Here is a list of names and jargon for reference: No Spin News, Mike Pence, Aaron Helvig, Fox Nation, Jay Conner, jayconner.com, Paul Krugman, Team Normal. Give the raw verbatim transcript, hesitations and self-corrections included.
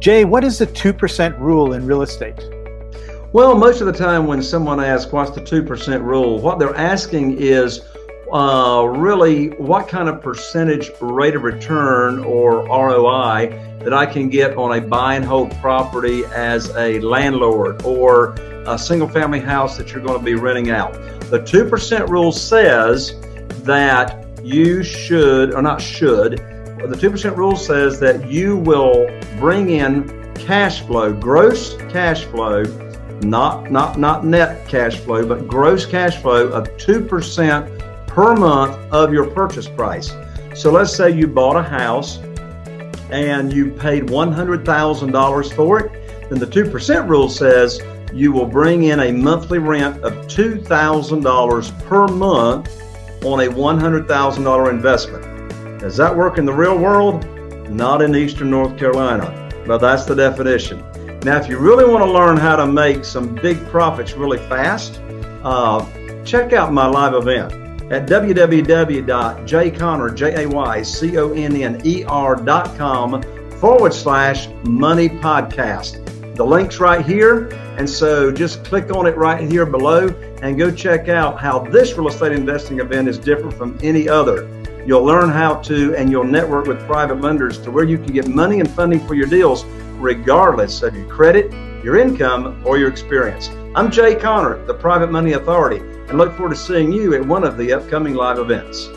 Jay, what is the two percent rule in real estate? Well, most of the time when someone asks, what's the two percent rule, what they're asking is uh, really what kind of percentage rate of return or R O I that I can get on a buy and hold property as a landlord or a single family house that you're going to be renting out. The two percent rule says that you should, or not should, the two percent rule says that you will bring in cash flow, gross cash flow, not not not net cash flow, but gross cash flow of two percent per month of your purchase price. So let's say you bought a house and you paid one hundred thousand dollars for it, then the two percent rule says you will bring in a monthly rent of two thousand dollars per month on a one hundred thousand dollars investment. Does that work in the real world? Not in Eastern North Carolina, but that's the definition. Now, if you really want to learn how to make some big profits really fast, uh, check out my live event at www.jayconner.com forward slash money podcast. The link's right here. And so just click on it right here below and go check out how this real estate investing event is different from any other. You'll learn how to, and you'll network with private lenders to where you can get money and funding for your deals, regardless of your credit, your income, or your experience. I'm Jay Conner, the Private Money Authority, and look forward to seeing you at one of the upcoming live events.